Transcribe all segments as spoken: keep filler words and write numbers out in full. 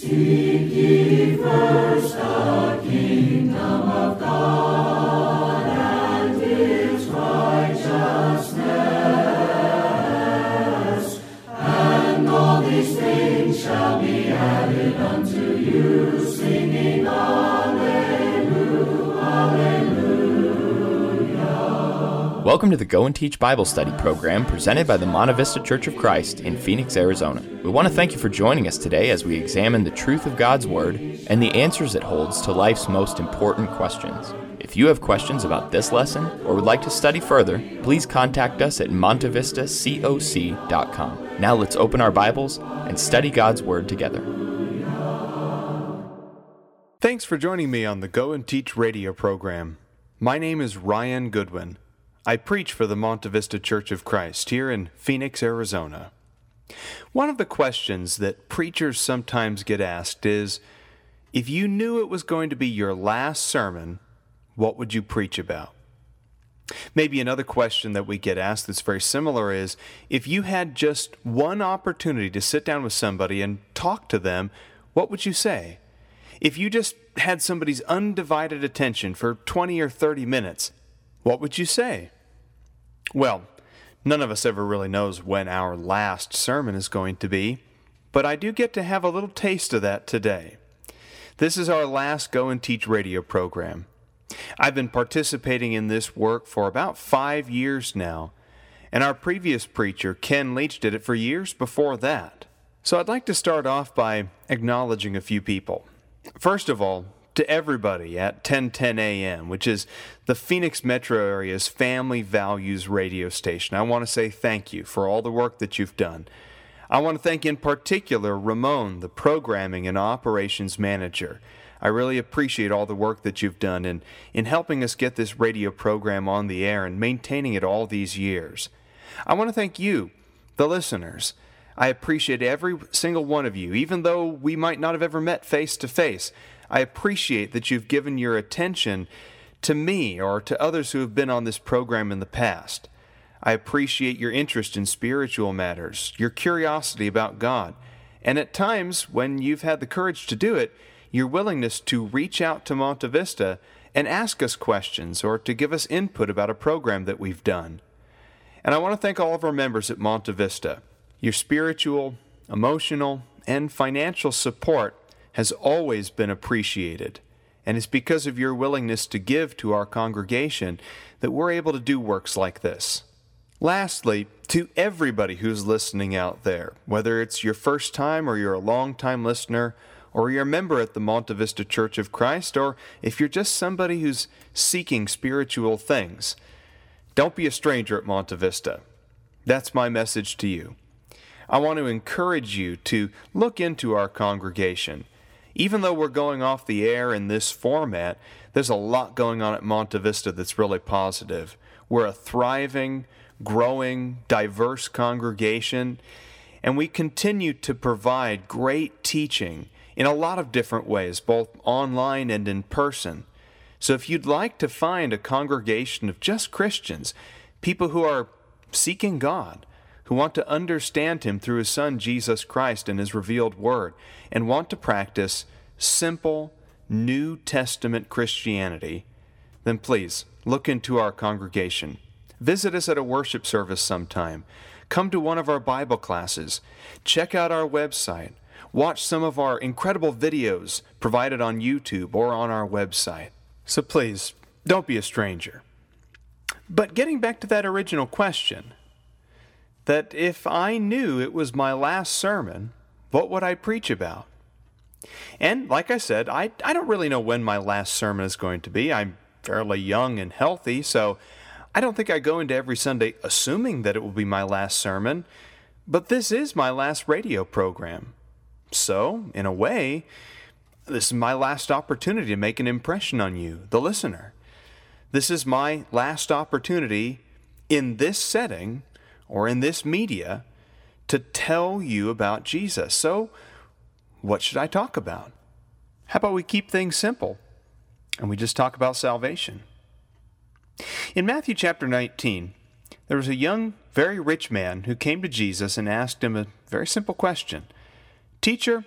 Seek ye first the kingdom of God and his righteousness, and all these things shall be added unto you, singing Alleluia, Alleluia. Welcome to the Go and Teach Bible Study program presented by the Monte Vista Church of Christ in Phoenix, Arizona. We want to thank you for joining us today as we examine the truth of God's Word and the answers it holds to life's most important questions. If you have questions about this lesson or would like to study further, please contact us at monte vista coc dot com. Now let's open our Bibles and study God's Word together. Thanks for joining me on the Go and Teach radio program. My name is Ryan Goodwin. I preach for the Monte Vista Church of Christ here in Phoenix, Arizona. One of the questions that preachers sometimes get asked is, if you knew it was going to be your last sermon, what would you preach about? Maybe another question that we get asked that's very similar is, if you had just one opportunity to sit down with somebody and talk to them, what would you say? If you just had somebody's undivided attention for twenty or thirty minutes, what would you say? Well, none of us ever really knows when our last sermon is going to be, but I do get to have a little taste of that today. This is our last Go and Teach radio program. I've been participating in this work for about five years now, and our previous preacher, Ken Leach, did it for years before that. So I'd like to start off by acknowledging a few people. First of all, to everybody at ten ten A M, which is the Phoenix metro area's family values radio station. I want to say thank you for all the work that you've done. I want to thank in particular Ramon, the programming and operations manager. I really appreciate all the work that you've done in, in helping us get this radio program on the air and maintaining it all these years. I want to thank you, the listeners. I appreciate every single one of you, even though we might not have ever met face to face. I appreciate that you've given your attention to me or to others who have been on this program in the past. I appreciate your interest in spiritual matters, your curiosity about God, and at times, when you've had the courage to do it, your willingness to reach out to Monte Vista and ask us questions or to give us input about a program that we've done. And I want to thank all of our members at Monte Vista. Your spiritual, emotional, and financial support has always been appreciated, and it's because of your willingness to give to our congregation that we're able to do works like this. Lastly, to everybody who's listening out there, whether it's your first time or you're a long-time listener, or you're a member at the Monte Vista Church of Christ, or if you're just somebody who's seeking spiritual things, don't be a stranger at Monte Vista. That's my message to you. I want to encourage you to look into our congregation. Even though we're going off the air in this format, there's a lot going on at Monte Vista that's really positive. We're a thriving, growing, diverse congregation, and we continue to provide great teaching in a lot of different ways, both online and in person. So if you'd like to find a congregation of just Christians, people who are seeking God, who want to understand Him through His Son, Jesus Christ, and His revealed Word, and want to practice simple New Testament Christianity, then please look into our congregation. Visit us at a worship service sometime. Come to one of our Bible classes. Check out our website. Watch some of our incredible videos provided on YouTube or on our website. So please, don't be a stranger. But getting back to that original question, that if I knew it was my last sermon, what would I preach about? And like I said, I, I don't really know when my last sermon is going to be. I'm fairly young and healthy, so I don't think I go into every Sunday assuming that it will be my last sermon. But this is my last radio program. So, in a way, this is my last opportunity to make an impression on you, the listener. This is my last opportunity in this setting or in this media, to tell you about Jesus. So, what should I talk about? How about we keep things simple, and we just talk about salvation? In Matthew chapter nineteen, there was a young, very rich man who came to Jesus and asked him a very simple question. Teacher,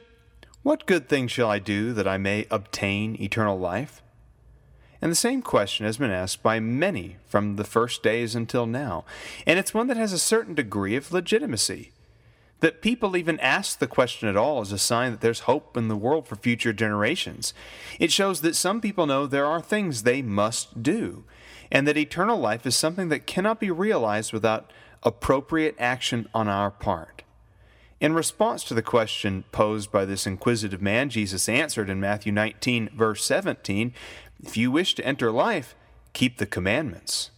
What good thing shall I do that I may obtain eternal life? And the same question has been asked by many from the first days until now, and it's one that has a certain degree of legitimacy. That people even ask the question at all is a sign that there's hope in the world for future generations. It shows that some people know there are things they must do, and that eternal life is something that cannot be realized without appropriate action on our part. In response to the question posed by this inquisitive man, Jesus answered in Matthew nineteen, verse seventeen, "If you wish to enter life, keep the commandments."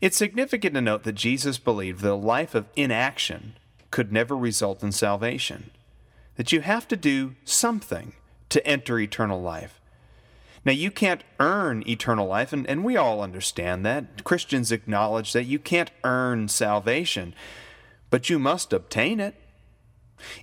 It's significant to note that Jesus believed that a life of inaction could never result in salvation, that you have to do something to enter eternal life. Now, you can't earn eternal life, and, and we all understand that. Christians acknowledge that you can't earn salvation, but you must obtain it.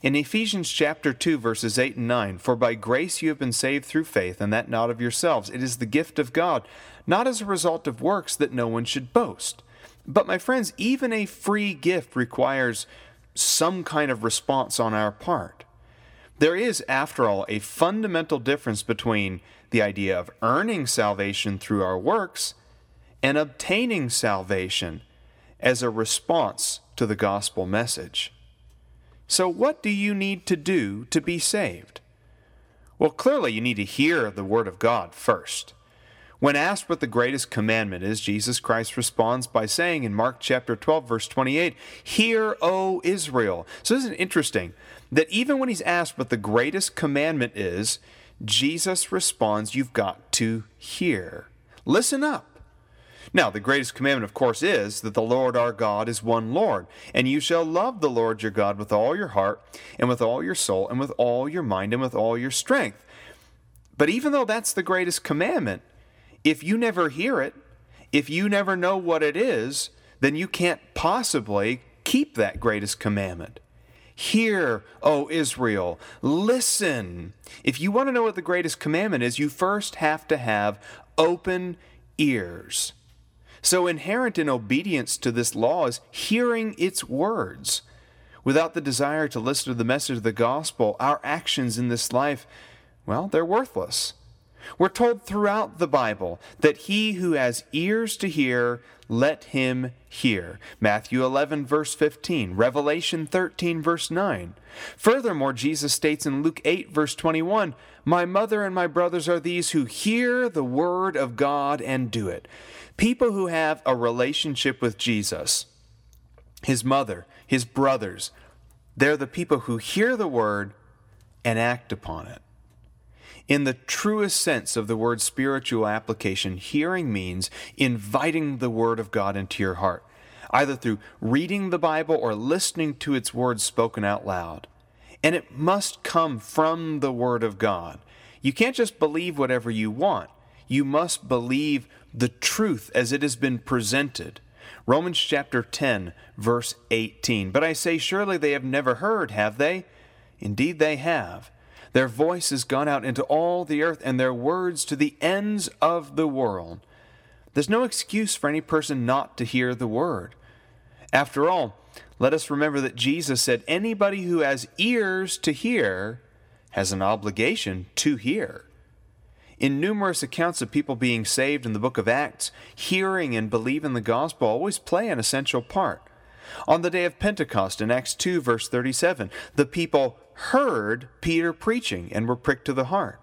In Ephesians chapter two, verses eight and nine, "For by grace you have been saved through faith, and that not of yourselves. It is the gift of God, not as a result of works, that no one should boast." But, my friends, even a free gift requires some kind of response on our part. There is, after all, a fundamental difference between the idea of earning salvation through our works and obtaining salvation as a response to the gospel message. So what do you need to do to be saved? Well, clearly you need to hear the Word of God first. When asked what the greatest commandment is, Jesus Christ responds by saying in Mark chapter twelve, verse twenty-eight, "Hear, O Israel." So isn't it interesting that even when he's asked what the greatest commandment is, Jesus responds, you've got to hear. Listen up. Now, the greatest commandment, of course, is that the Lord our God is one Lord, and you shall love the Lord your God with all your heart and with all your soul and with all your mind and with all your strength. But even though that's the greatest commandment, if you never hear it, if you never know what it is, then you can't possibly keep that greatest commandment. Hear, O Israel, listen. If you want to know what the greatest commandment is, you first have to have open ears. So inherent in obedience to this law is hearing its words. Without the desire to listen to the message of the gospel, our actions in this life, well, they're worthless. We're told throughout the Bible that he who has ears to hear, let him hear. Matthew eleven, verse fifteen, Revelation thirteen, verse nine. Furthermore, Jesus states in Luke eight, verse twenty-one, "My mother and my brothers are these who hear the word of God and do it." People who have a relationship with Jesus, his mother, his brothers, they're the people who hear the word and act upon it. In the truest sense of the word spiritual application, hearing means inviting the Word of God into your heart, either through reading the Bible or listening to its words spoken out loud. And it must come from the Word of God. You can't just believe whatever you want. You must believe the truth as it has been presented. Romans chapter ten, verse eighteen. "But I say, surely they have never heard, have they? Indeed they have. Their voice has gone out into all the earth, and their words to the ends of the world." There's no excuse for any person not to hear the word. After all, let us remember that Jesus said anybody who has ears to hear has an obligation to hear. In numerous accounts of people being saved in the book of Acts, hearing and believing the gospel always play an essential part. On the day of Pentecost in Acts two, verse thirty-seven, the people heard Peter preaching and were pricked to the heart.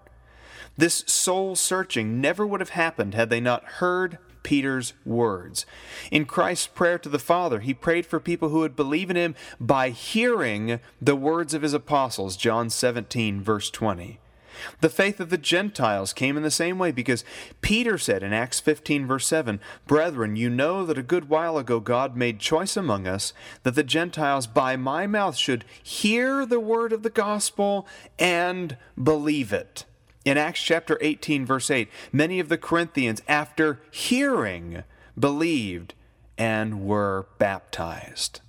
This soul-searching never would have happened had they not heard Peter's words. In Christ's prayer to the Father, he prayed for people who would believe in him by hearing the words of his apostles, John seventeen, verse twenty. The faith of the Gentiles came in the same way because Peter said in Acts fifteen, verse seven, "Brethren, you know that a good while ago God made choice among us, that the Gentiles by my mouth should hear the word of the gospel and believe it." In Acts chapter eighteen, verse eight, many of the Corinthians, after hearing, believed and were baptized.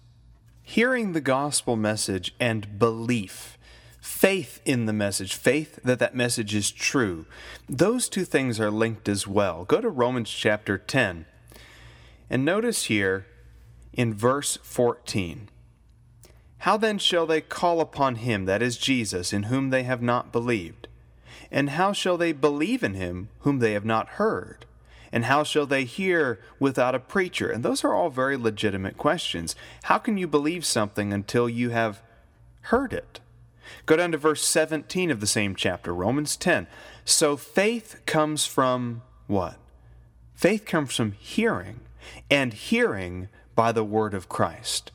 Hearing the gospel message and belief, faith in the message, faith that that message is true. Those two things are linked as well. Go to Romans chapter ten and notice here in verse fourteen How then shall they call upon him, that is Jesus, in whom they have not believed? And how shall they believe in him whom they have not heard? And how shall they hear without a preacher? And those are all very legitimate questions. How can you believe something until you have heard it? Go down to verse seventeen of the same chapter, Romans ten. So faith comes from what? Faith comes from hearing, and hearing by the word of Christ.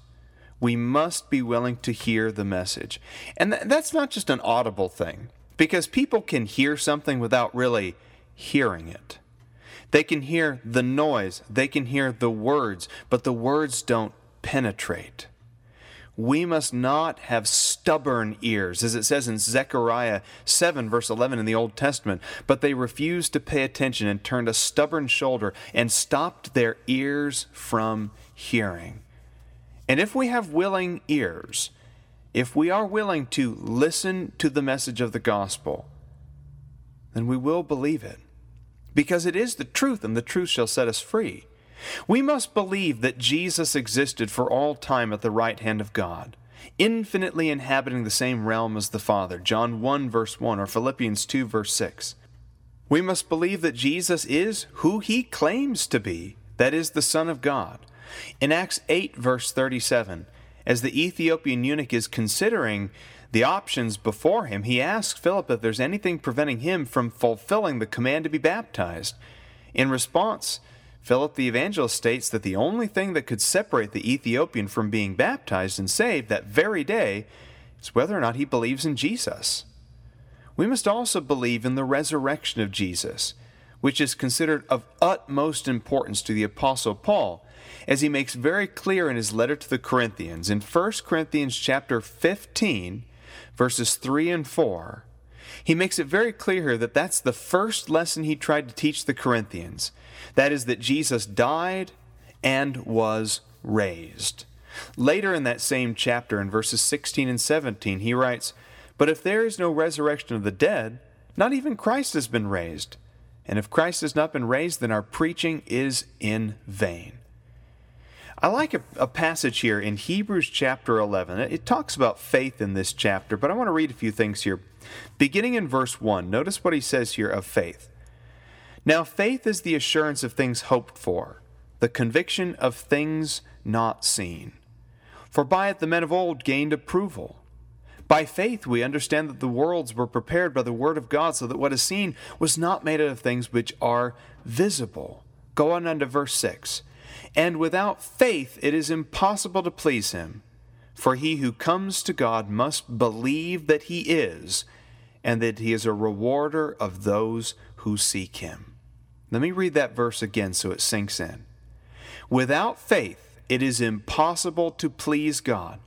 We must be willing to hear the message. And th- that's not just an audible thing, because people can hear something without really hearing it. They can hear the noise, they can hear the words, but the words don't penetrate. We must not have stubborn ears, as it says in Zechariah seven, verse eleven in the Old Testament. But they refused to pay attention and turned a stubborn shoulder and stopped their ears from hearing. And if we have willing ears, if we are willing to listen to the message of the gospel, then we will believe it, because it is the truth, and the truth shall set us free. We must believe that Jesus existed for all time at the right hand of God, infinitely inhabiting the same realm as the Father, John one, verse one, or Philippians two, verse six. We must believe that Jesus is who he claims to be, that is, the Son of God. In Acts eight, verse thirty-seven, as the Ethiopian eunuch is considering the options before him, he asks Philip if there's anything preventing him from fulfilling the command to be baptized. In response, Philip the evangelist states that the only thing that could separate the Ethiopian from being baptized and saved that very day is whether or not he believes in Jesus. We must also believe in the resurrection of Jesus, which is considered of utmost importance to the Apostle Paul, as he makes very clear in his letter to the Corinthians, in First Corinthians chapter fifteen, verses three and four, he makes it very clear here that that's the first lesson he tried to teach the Corinthians. That is, that Jesus died and was raised. Later in that same chapter, in verses sixteen and seventeen, he writes, "But if there is no resurrection of the dead, not even Christ has been raised. And if Christ has not been raised, then our preaching is in vain." I like a, a passage here in Hebrews chapter eleven. It, it talks about faith in this chapter, but I want to read a few things here. Beginning in verse one, notice what he says here of faith. "Now faith is the assurance of things hoped for, the conviction of things not seen. For by it the men of old gained approval. By faith we understand that the worlds were prepared by the word of God, so that what is seen was not made out of things which are visible." Go on unto verse six. "And without faith it is impossible to please him. For he who comes to God must believe that he is, and that he is a rewarder of those who seek him." Let me read that verse again so it sinks in. "Without faith it is impossible to please God.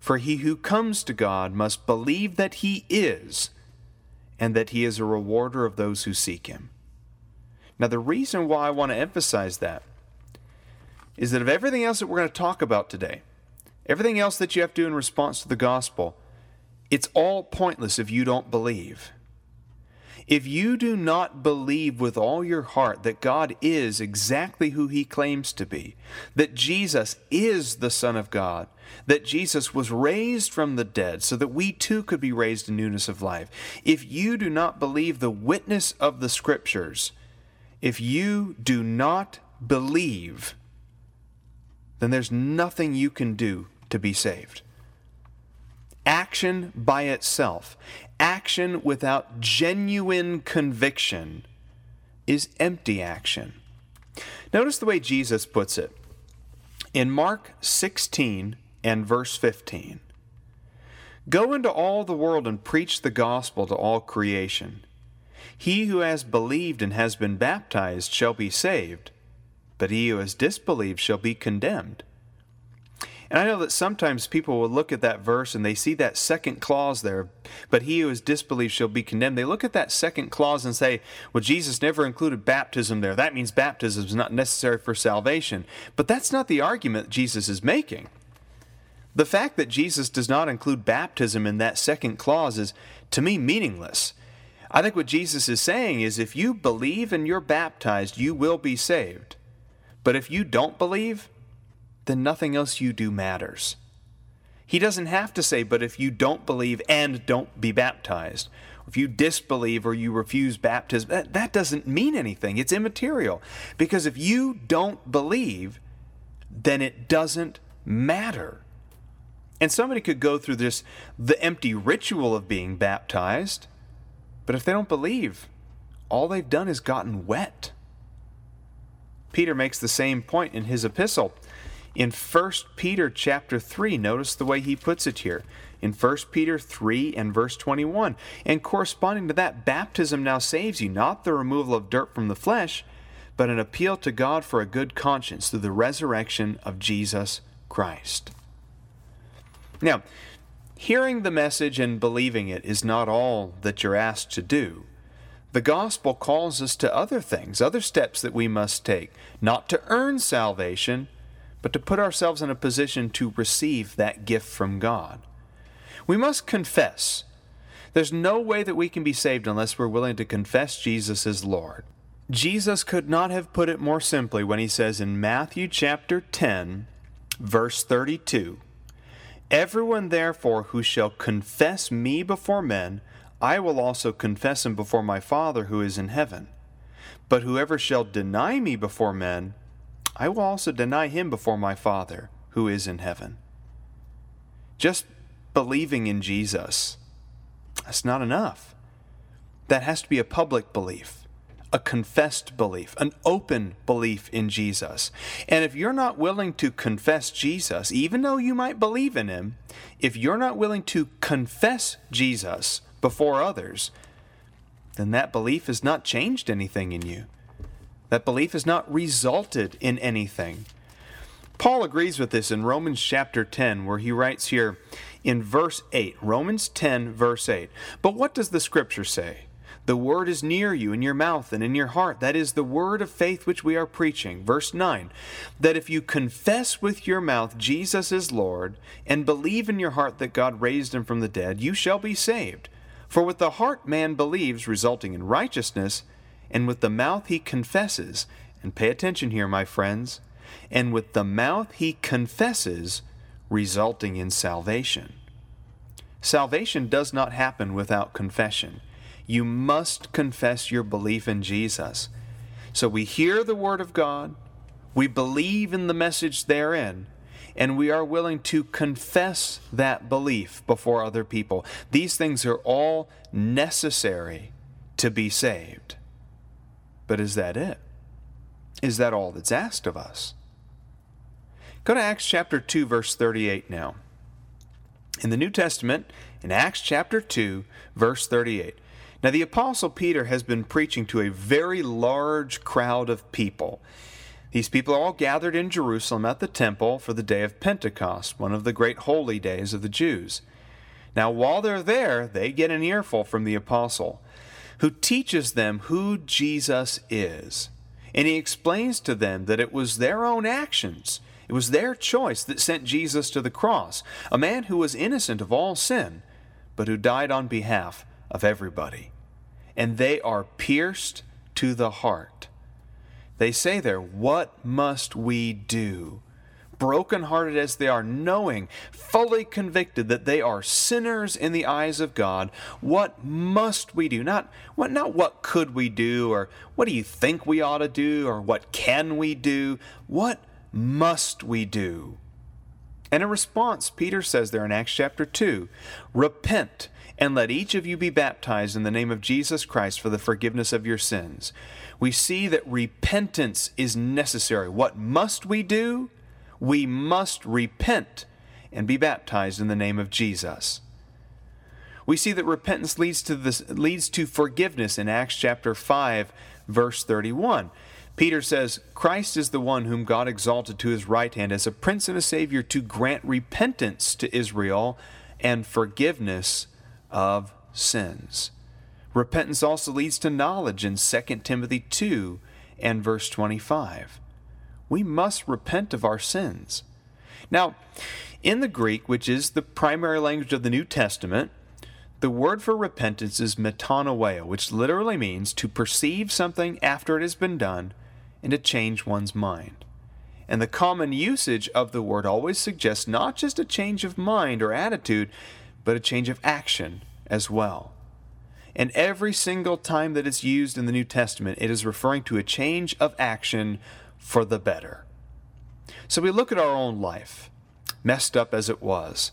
For he who comes to God must believe that he is, and that he is a rewarder of those who seek him." Now, the reason why I want to emphasize that is that of everything else that we're going to talk about today, everything else that you have to do in response to the gospel, it's all pointless if you don't believe. If you do not believe with all your heart that God is exactly who he claims to be, that Jesus is the Son of God, that Jesus was raised from the dead so that we too could be raised in newness of life, if you do not believe the witness of the Scriptures, if you do not believe, then there's nothing you can do to be saved. Action by itself, action without genuine conviction, is empty action. Notice the way Jesus puts it in Mark sixteen and verse fifteen. "Go into all the world and preach the gospel to all creation. He who has believed and has been baptized shall be saved, but he who has disbelieved shall be condemned." And I know that sometimes people will look at that verse and they see that second clause there, "but he who is disbelieved shall be condemned." They look at that second clause and say, "Well, Jesus never included baptism there. That means baptism is not necessary for salvation." But that's not the argument Jesus is making. The fact that Jesus does not include baptism in that second clause is, to me, meaningless. I think what Jesus is saying is, if you believe and you're baptized, you will be saved. But if you don't believe, then nothing else you do matters. He doesn't have to say, but if you don't believe and don't be baptized, if you disbelieve or you refuse baptism, that, that doesn't mean anything. It's immaterial. Because if you don't believe, then it doesn't matter. And somebody could go through this, the empty ritual of being baptized, but if they don't believe, all they've done is gotten wet. Peter makes the same point in his epistle. In First Peter chapter three, notice the way he puts it here. In First Peter three and verse twenty-one, and corresponding to that, baptism now saves you, not the removal of dirt from the flesh, but an appeal to God for a good conscience through the resurrection of Jesus Christ. Now, hearing the message and believing it is not all that you're asked to do. The gospel calls us to other things, other steps that we must take, not to earn salvation, but to put ourselves in a position to receive that gift from God. We must confess. There's no way that we can be saved unless we're willing to confess Jesus as Lord. Jesus could not have put it more simply when he says in Matthew chapter ten, verse thirty-two, "Everyone therefore who shall confess me before men, I will also confess him before my Father who is in heaven. But whoever shall deny me before men, I will also deny him before my Father who is in heaven." Just believing in Jesus, that's not enough. That has to be a public belief, a confessed belief, an open belief in Jesus. And if you're not willing to confess Jesus, even though you might believe in him, if you're not willing to confess Jesus before others, then that belief has not changed anything in you. That belief has not resulted in anything. Paul agrees with this in Romans chapter ten, where he writes here in verse eight, Romans ten, verse eight, "But what does the Scripture say? The word is near you, in your mouth and in your heart. That is the word of faith which we are preaching." Verse nine, "That if you confess with your mouth Jesus is Lord, and believe in your heart that God raised him from the dead, you shall be saved. For with the heart man believes, resulting in righteousness, and with the mouth he confesses," and pay attention here, my friends, "and with the mouth he confesses, resulting in salvation." Salvation does not happen without confession. You must confess your belief in Jesus. So we hear the Word of God, we believe in the message therein, and we are willing to confess that belief before other people. These things are all necessary to be saved. But is that it? Is that all that's asked of us? Go to Acts chapter two, verse thirty-eight now. In the New Testament, in Acts chapter two, verse thirty-eight. Now, the Apostle Peter has been preaching to a very large crowd of people. These people are all gathered in Jerusalem at the temple for the day of Pentecost, one of the great holy days of the Jews. Now, while they're there, they get an earful from the Apostle, who teaches them who Jesus is. And he explains to them that it was their own actions, it was their choice that sent Jesus to the cross, a man who was innocent of all sin, but who died on behalf of everybody. And they are pierced to the heart. They say there, "What must we do?" Brokenhearted as they are, knowing, fully convicted that they are sinners in the eyes of God, what must we do? Not what, not what could we do, or what do you think we ought to do, or what can we do? What must we do? And in response, Peter says there in Acts chapter two, "Repent and let each of you be baptized in the name of Jesus Christ for the forgiveness of your sins." We see that repentance is necessary. What must we do? We must repent and be baptized in the name of Jesus. We see that repentance leads to this, leads to forgiveness in Acts chapter five, verse thirty-one. Peter says, "Christ is the one whom God exalted to his right hand as a prince and a savior to grant repentance to Israel and forgiveness of sins." Repentance also leads to knowledge in Second Timothy two and verse twenty-five. We must repent of our sins. Now, in the Greek, which is the primary language of the New Testament, the word for repentance is metanoia, which literally means to perceive something after it has been done and to change one's mind. and the common usage of the word always suggests not just a change of mind or attitude, but a change of action as well. And every single time that it's used in the New Testament, it is referring to a change of action for the better. So we look at our own life, messed up as it was,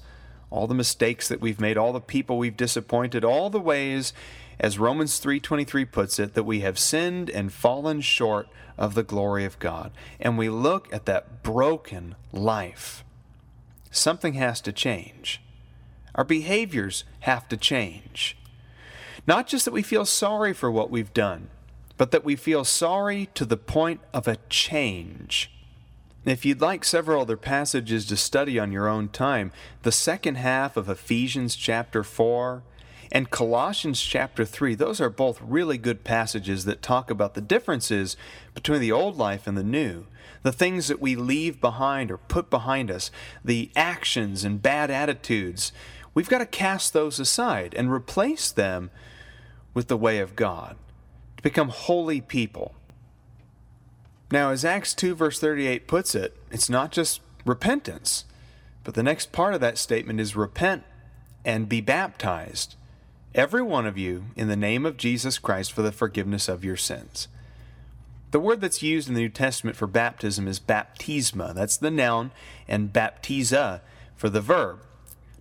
all the mistakes that we've made, all the people we've disappointed, all the ways, as Romans three twenty-three puts it, that we have sinned and fallen short of the glory of God. And we look at that broken life. Something has to change. Our behaviors have to change. Not just that we feel sorry for what we've done, but that we feel sorry to the point of a change. If you'd like several other passages to study on your own time, the second half of Ephesians chapter four and Colossians chapter three, those are both really good passages that talk about the differences between the old life and the new, the things that we leave behind or put behind us, the actions and bad attitudes. We've got to cast those aside and replace them with the way of God to become holy people. Now, as Acts two verse thirty-eight puts it, it's not just repentance, but the next part of that statement is repent and be baptized, every one of you, in the name of Jesus Christ for the forgiveness of your sins. The word that's used in the New Testament for baptism is baptisma. That's the noun, and baptiza for the verb.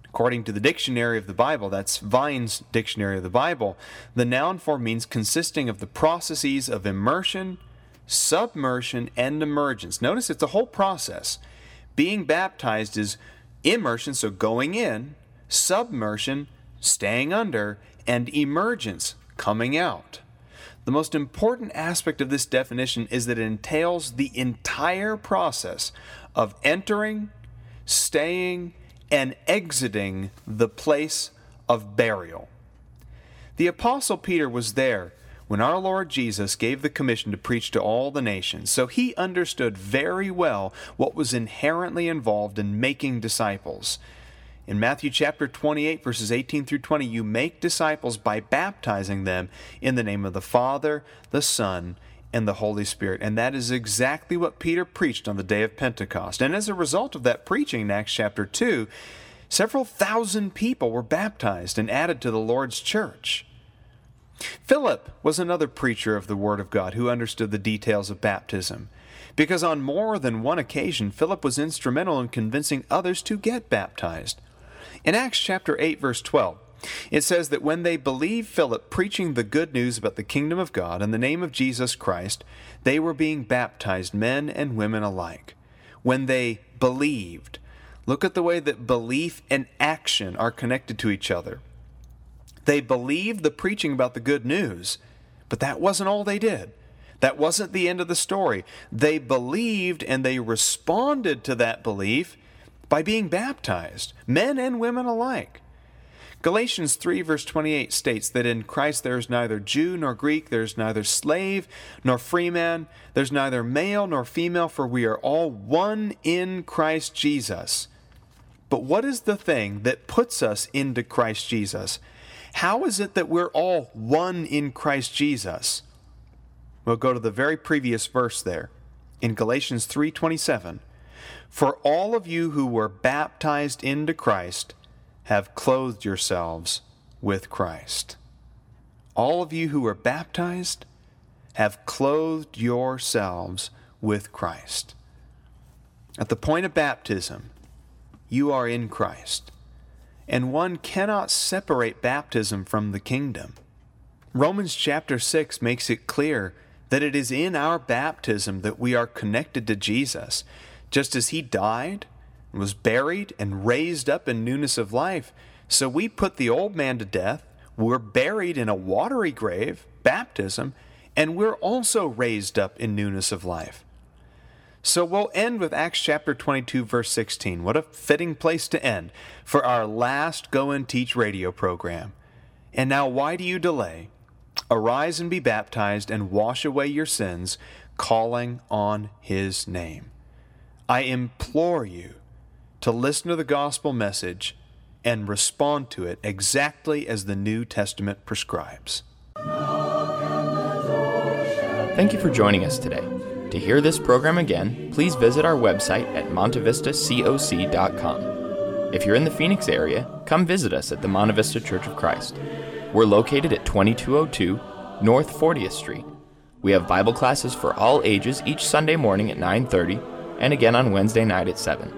According to the dictionary of the Bible, that's Vine's Dictionary of the Bible, the noun form means consisting of the processes of immersion, submersion, and emergence. Notice it's a whole process. Being baptized is immersion, so going in, submersion, staying under, and emergence, coming out. The most important aspect of this definition is that it entails the entire process of entering, staying, and exiting the place of burial. The Apostle Peter was there when our Lord Jesus gave the commission to preach to all the nations, so he understood very well what was inherently involved in making disciples. In Matthew chapter twenty-eight, verses eighteen through twenty, you make disciples by baptizing them in the name of the Father, the Son, and the Holy Spirit. And that is exactly what Peter preached on the day of Pentecost. And as a result of that preaching in Acts chapter two, several thousand people were baptized and added to the Lord's church. Philip was another preacher of the Word of God who understood the details of baptism, because on more than one occasion, Philip was instrumental in convincing others to get baptized. In Acts chapter eight, verse twelve, it says that when they believed Philip preaching the good news about the kingdom of God in the name of Jesus Christ, they were being baptized, men and women alike. When they believed, look at the way that belief and action are connected to each other. They believed the preaching about the good news, but that wasn't all they did. That wasn't the end of the story. They believed and they responded to that belief by being baptized, men and women alike. Galatians three verse twenty-eight states that in Christ there is neither Jew nor Greek, there is neither slave nor free man, there is neither male nor female, for we are all one in Christ Jesus. But what is the thing that puts us into Christ Jesus? How is it that we're all one in Christ Jesus? We'll go to the very previous verse there, in Galatians three twenty-seven. For all of you who were baptized into Christ have clothed yourselves with Christ. All of you who were baptized have clothed yourselves with Christ. At the point of baptism, you are in Christ. And one cannot separate baptism from the kingdom. Romans chapter six makes it clear that it is in our baptism that we are connected to Jesus. Just as he died, was buried, and raised up in newness of life, so we put the old man to death, we're buried in a watery grave, baptism, and we're also raised up in newness of life. So we'll end with Acts chapter twenty-two, verse sixteen. What a fitting place to end for our last Go and Teach radio program. And now, why do you delay? Arise and be baptized and wash away your sins, calling on his name. I implore you to listen to the gospel message and respond to it exactly as the New Testament prescribes. Thank you for joining us today. To hear this program again, please visit our website at monte vista coc dot com. If you're in the Phoenix area, come visit us at the Monte Vista Church of Christ. We're located at twenty-two oh two North fortieth Street. We have Bible classes for all ages each Sunday morning at nine thirty and again on Wednesday night at seven.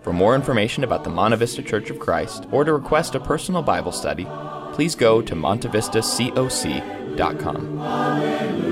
For more information about the Monte Vista Church of Christ or to request a personal Bible study, please go to monte vista coc dot com.